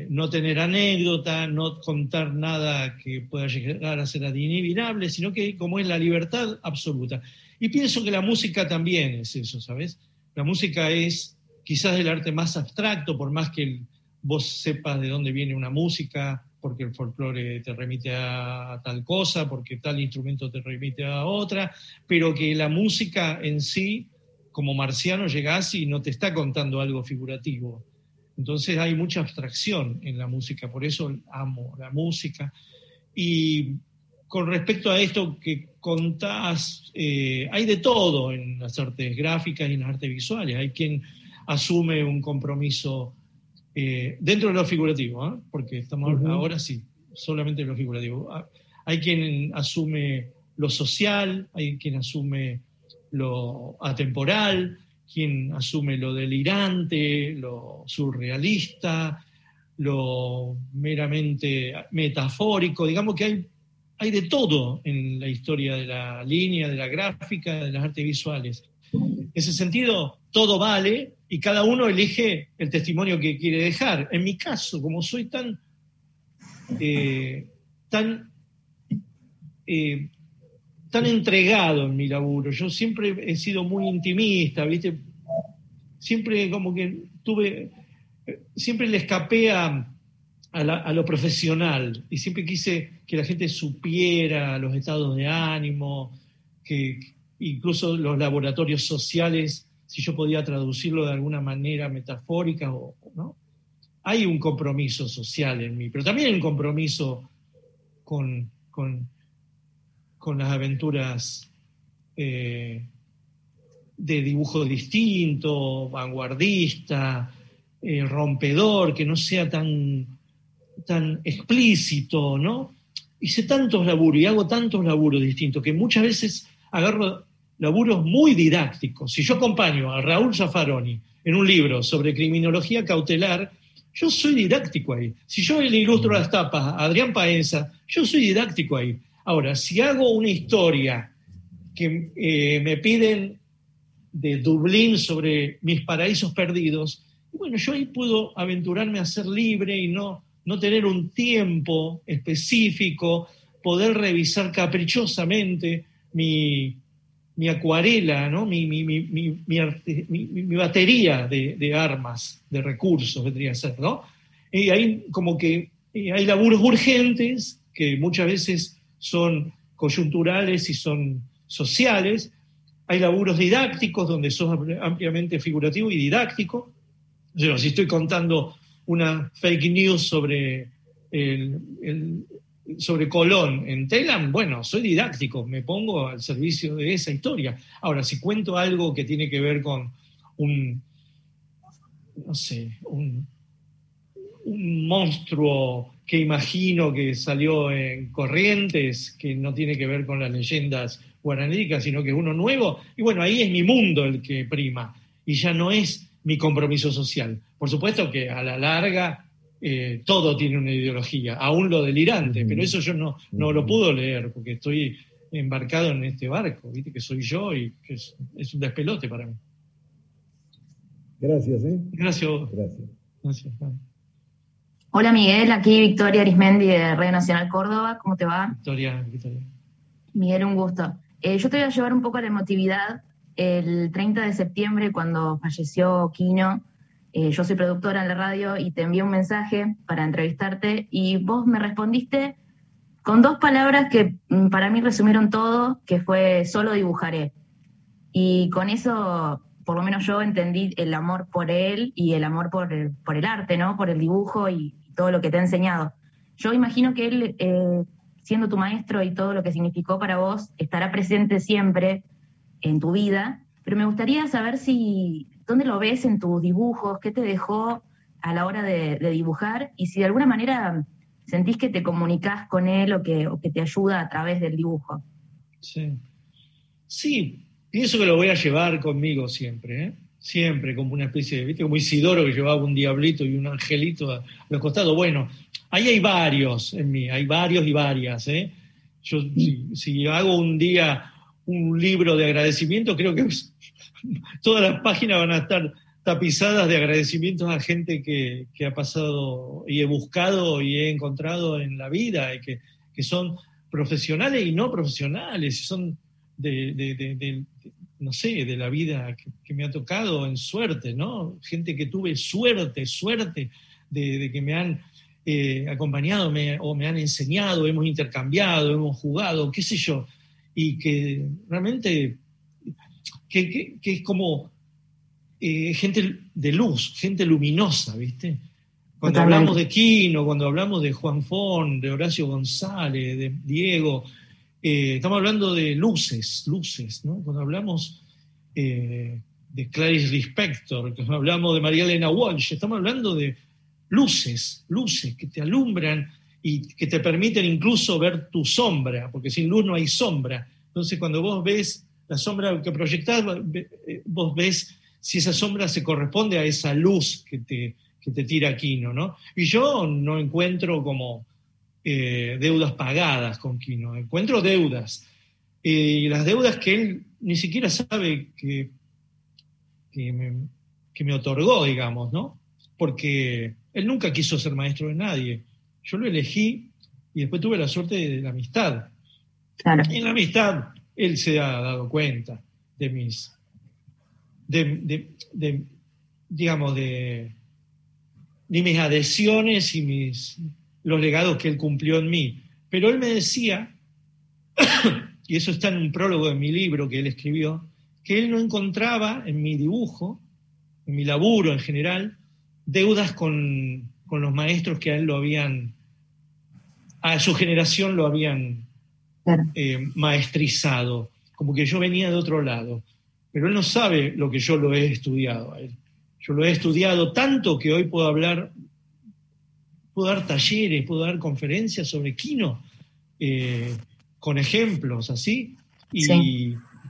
No tener anécdota, no contar nada que pueda llegar a ser adivinable, sino que como es la libertad absoluta. Y pienso que la música también es eso, ¿sabes? La música es quizás el arte más abstracto, por más que vos sepas de dónde viene una música, porque el folclore te remite a tal cosa, porque tal instrumento te remite a otra, pero que la música en sí, como marciano, llegás y no te está contando algo figurativo. Entonces hay mucha abstracción en la música, por eso amo la música. Y con respecto a esto que contás, hay de todo en las artes gráficas y en las artes visuales. Hay quien asume un compromiso dentro de lo figurativo, ¿eh? Porque estamos ahora sí, solamente de lo figurativo. Hay quien asume lo social, hay quien asume lo atemporal, quien asume lo delirante, lo surrealista, lo meramente metafórico. Digamos que hay de todo en la historia de la línea, de la gráfica, de las artes visuales. En ese sentido, todo vale y cada uno elige el testimonio que quiere dejar. En mi caso, como soy tan entregado en mi laburo, yo siempre he sido muy intimista, ¿viste? Siempre como que siempre le escapé a lo profesional y siempre quise que la gente supiera los estados de ánimo, que incluso los laboratorios sociales, si yo podía traducirlo de alguna manera metafórica, ¿no? Hay un compromiso social en mí, pero también hay un compromiso con las aventuras de dibujo distinto, vanguardista, rompedor, que no sea tan explícito, ¿no? Hice tantos laburos y hago tantos laburos distintos que muchas veces agarro laburos muy didácticos. Si yo acompaño a Raúl Zaffaroni en un libro sobre criminología cautelar, yo soy didáctico ahí. Si yo le ilustro las tapas a Adrián Paenza, yo soy didáctico ahí. Ahora, si hago una historia que me piden de Dublín sobre mis paraísos perdidos, bueno, yo ahí puedo aventurarme a ser libre y no tener un tiempo específico, poder revisar caprichosamente mi acuarela, ¿no? mi batería de armas, de recursos, vendría a ser, ¿no? Y ahí como que hay laburos urgentes que muchas veces son coyunturales y son sociales. Hay laburos didácticos donde sos ampliamente figurativo y didáctico. O sea, si estoy contando una fake news sobre Colón en Telam, bueno, soy didáctico, me pongo al servicio de esa historia. Ahora, si cuento algo que tiene que ver con un monstruo que imagino que salió en Corrientes, que no tiene que ver con las leyendas guaraníticas, sino que es uno nuevo, y bueno, ahí es mi mundo el que prima, y ya no es mi compromiso social. Por supuesto que a la larga todo tiene una ideología, aún lo delirante, pero eso yo no lo puedo leer porque estoy embarcado en este barco, ¿viste? Que soy yo y que es un despelote para mí. Gracias, ¿eh? Gracias. Gracias. Hola Miguel, aquí Victoria Arismendi de Radio Nacional Córdoba, ¿cómo te va? Victoria. Miguel, un gusto. Yo te voy a llevar un poco a la emotividad. El 30 de septiembre, cuando falleció Quino, yo soy productora en la radio y te envié un mensaje para entrevistarte y vos me respondiste con dos palabras que para mí resumieron todo, que fue solo dibujaré. Y con eso, por lo menos yo entendí el amor por él y el amor por el arte, ¿no? Por el dibujo y todo lo que te ha enseñado. Yo imagino que él, siendo tu maestro y todo lo que significó para vos, estará presente siempre en tu vida, pero me gustaría saber si, ¿dónde lo ves en tus dibujos? ¿Qué te dejó a la hora de dibujar? Y si de alguna manera sentís que te comunicás con él o que te ayuda a través del dibujo. Sí. Pienso que lo voy a llevar conmigo siempre, ¿eh? Siempre, como una especie de, ¿viste? Como Isidoro que llevaba un diablito y un angelito a los costados. Bueno, ahí hay varios en mí, hay varios y varias, ¿eh? Yo, si hago un día un libro de agradecimiento, creo que todas las páginas van a estar tapizadas de agradecimientos a gente que ha pasado y he buscado y he encontrado en la vida, y que son profesionales y no profesionales, son no sé, de la vida que me ha tocado en suerte, ¿no? Gente que tuve suerte de que me han acompañado o me han enseñado, hemos intercambiado, hemos jugado, qué sé yo, y que realmente que es como gente de luz, gente luminosa, ¿viste? Cuando hablamos de Quino, cuando hablamos de Juan Forn, de Horacio González, de Diego... estamos hablando de luces, ¿no? Cuando hablamos de Clarice Lispector, cuando hablamos de María Elena Walsh, estamos hablando de luces que te alumbran y que te permiten incluso ver tu sombra, porque sin luz no hay sombra. Entonces, cuando vos ves la sombra que proyectás, vos ves si esa sombra se corresponde a esa luz que te tira Aquino, ¿no? Y yo no encuentro como... deudas pagadas con Quino, encuentro deudas, y las deudas que él ni siquiera sabe que me otorgó, digamos, ¿no? Porque él nunca quiso ser maestro de nadie, yo lo elegí y después tuve la suerte de la amistad. Claro. Y en la amistad él se ha dado cuenta de mis de mis adhesiones y los legados que él cumplió en mí. Pero él me decía, y eso está en un prólogo de mi libro que él escribió, que él no encontraba en mi dibujo, en mi laburo en general, deudas con los maestros que a él a su generación lo habían maestrizado, como que yo venía de otro lado. Pero él no sabe lo que yo lo he estudiado a él. Yo lo he estudiado tanto que hoy puedo hablar... Puedo dar talleres, puedo dar conferencias sobre Quino, con ejemplos así,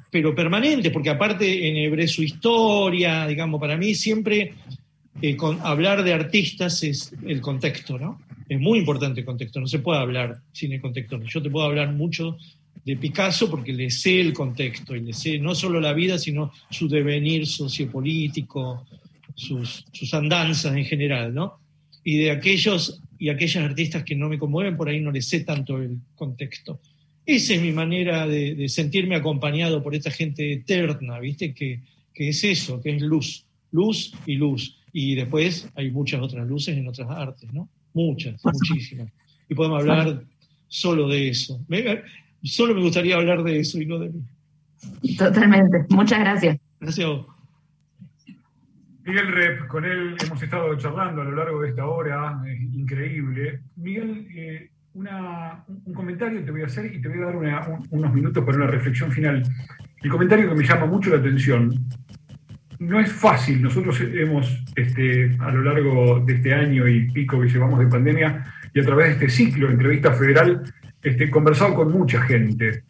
pero permanentes, porque aparte enhebré su historia, digamos, para mí siempre hablar de artistas es el contexto, ¿no? Es muy importante el contexto, no se puede hablar sin el contexto. Yo te puedo hablar mucho de Picasso porque le sé el contexto, y le sé no solo la vida, sino su devenir sociopolítico, sus andanzas en general, ¿no? Y de aquellos y aquellas artistas que no me conmueven, por ahí no les sé tanto el contexto. Esa es mi manera de sentirme acompañado por esta gente eterna, ¿viste? Que es eso, que es luz. Y después hay muchas otras luces en otras artes, ¿no? Muchísimas. Y podemos hablar solo de eso. Solo me gustaría hablar de eso y no de mí. Totalmente. Muchas gracias. Gracias a vos. Miguel Rep, con él hemos estado charlando a lo largo de esta hora, es increíble. Miguel, un comentario te voy a hacer y te voy a dar unos minutos para una reflexión final. El comentario que me llama mucho la atención, no es fácil, nosotros hemos, a lo largo de este año y pico que llevamos de pandemia, y a través de este ciclo de entrevista federal, conversado con mucha gente.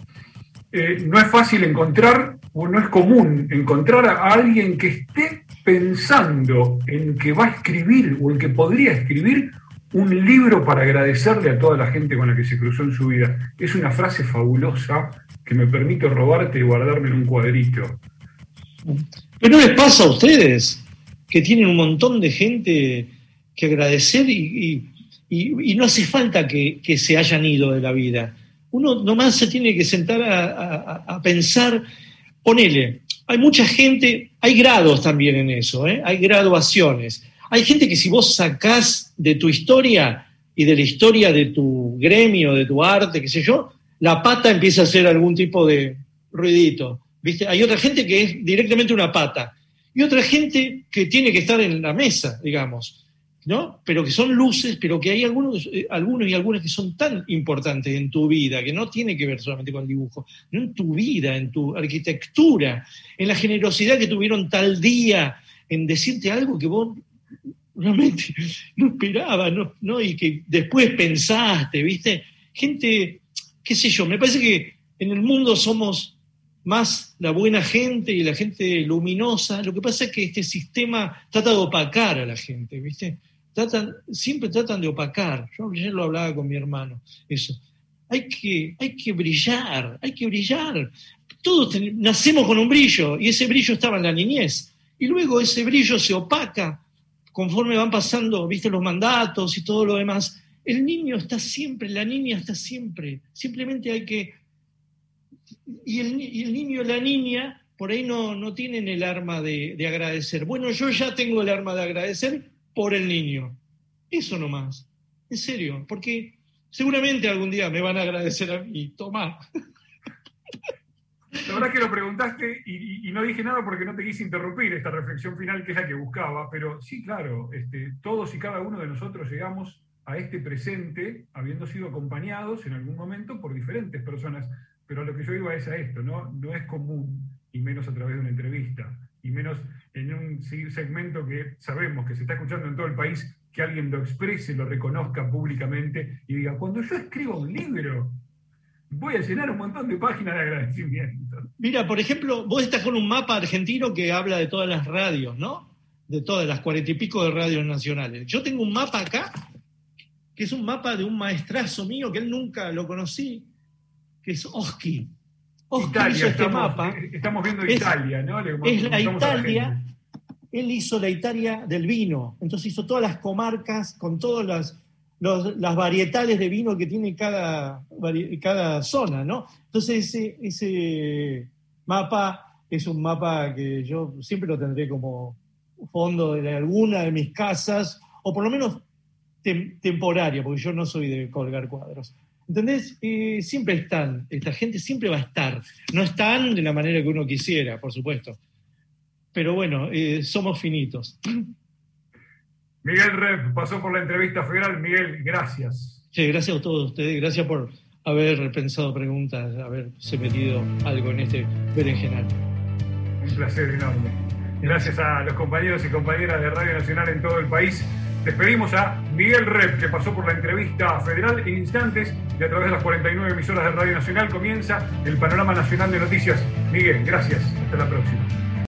No es fácil encontrar, o no es común encontrar a alguien que esté pensando en que va a escribir o en que podría escribir un libro para agradecerle a toda la gente con la que se cruzó en su vida. Es una frase fabulosa que me permite robarte y guardarme en un cuadrito. ¿Pero no les pasa a ustedes que tienen un montón de gente que agradecer y no hace falta que se hayan ido de la vida? Uno nomás se tiene que sentar a pensar, ponele, hay mucha gente, hay grados también en eso, ¿eh? Hay graduaciones. Hay gente que si vos sacás de tu historia y de la historia de tu gremio, de tu arte, qué sé yo, la pata empieza a hacer algún tipo de ruidito, ¿viste? Hay otra gente que es directamente una pata y otra gente que tiene que estar en la mesa, digamos, ¿no? Pero que son luces, pero que hay algunos y algunas que son tan importantes en tu vida, que no tiene que ver solamente con el dibujo, no, en tu vida, en tu arquitectura, en la generosidad que tuvieron tal día, en decirte algo que vos realmente no esperabas, no, y que después pensaste, ¿viste? Gente, qué sé yo, me parece que en el mundo somos más la buena gente y la gente luminosa. Lo que pasa es que este sistema trata de opacar a la gente, ¿viste? Siempre tratan de opacar. Yo ayer lo hablaba con mi hermano, eso. Hay que brillar, hay que brillar. Todos nacemos con un brillo, y ese brillo estaba en la niñez. Y luego ese brillo se opaca conforme van pasando, viste, los mandatos y todo lo demás. El niño está siempre, la niña está siempre. Simplemente hay que... Y el niño y la niña por ahí no tienen el arma de agradecer. Bueno, yo ya tengo el arma de agradecer por el niño. Eso nomás. En serio. Porque seguramente algún día me van a agradecer a mí. Tomá. La verdad es que lo preguntaste y no dije nada porque no te quise interrumpir esta reflexión final, que es la que buscaba, pero sí, claro, todos y cada uno de nosotros llegamos a este presente habiendo sido acompañados en algún momento por diferentes personas, pero a lo que yo iba es a esto, no es común, y menos a través de una entrevista, y menos en un segmento que sabemos que se está escuchando en todo el país, que alguien lo exprese, lo reconozca públicamente y diga, cuando yo escribo un libro... voy a llenar un montón de páginas de agradecimiento. Mira, por ejemplo, vos estás con un mapa argentino que habla de todas las radios, ¿no? De todas las 40 y pico de radios nacionales. Yo tengo un mapa acá, que es un mapa de un maestrazo mío, que él nunca lo conocí, que es Oski. Oski hizo este mapa. Estamos viendo Italia, ¿no? Es la Italia, él hizo la Italia del vino. Entonces hizo todas las comarcas con todas las varietales de vino que tiene cada zona, ¿no? Entonces ese mapa es un mapa que yo siempre lo tendré como fondo de alguna de mis casas, o por lo menos temporario, porque yo no soy de colgar cuadros. ¿Entendés? Siempre están, esta gente siempre va a estar. No están de la manera que uno quisiera, por supuesto. Pero bueno, somos finitos. Miguel Rep pasó por la entrevista federal. Miguel, gracias. Sí, gracias a todos ustedes. Gracias por haber pensado preguntas, haberse metido algo en este berenjenal. Un placer enorme. Gracias a los compañeros y compañeras de Radio Nacional en todo el país. Despedimos a Miguel Rep, que pasó por la entrevista federal. En instantes, y a través de las 49 emisoras de Radio Nacional, comienza el panorama nacional de noticias. Miguel, gracias. Hasta la próxima.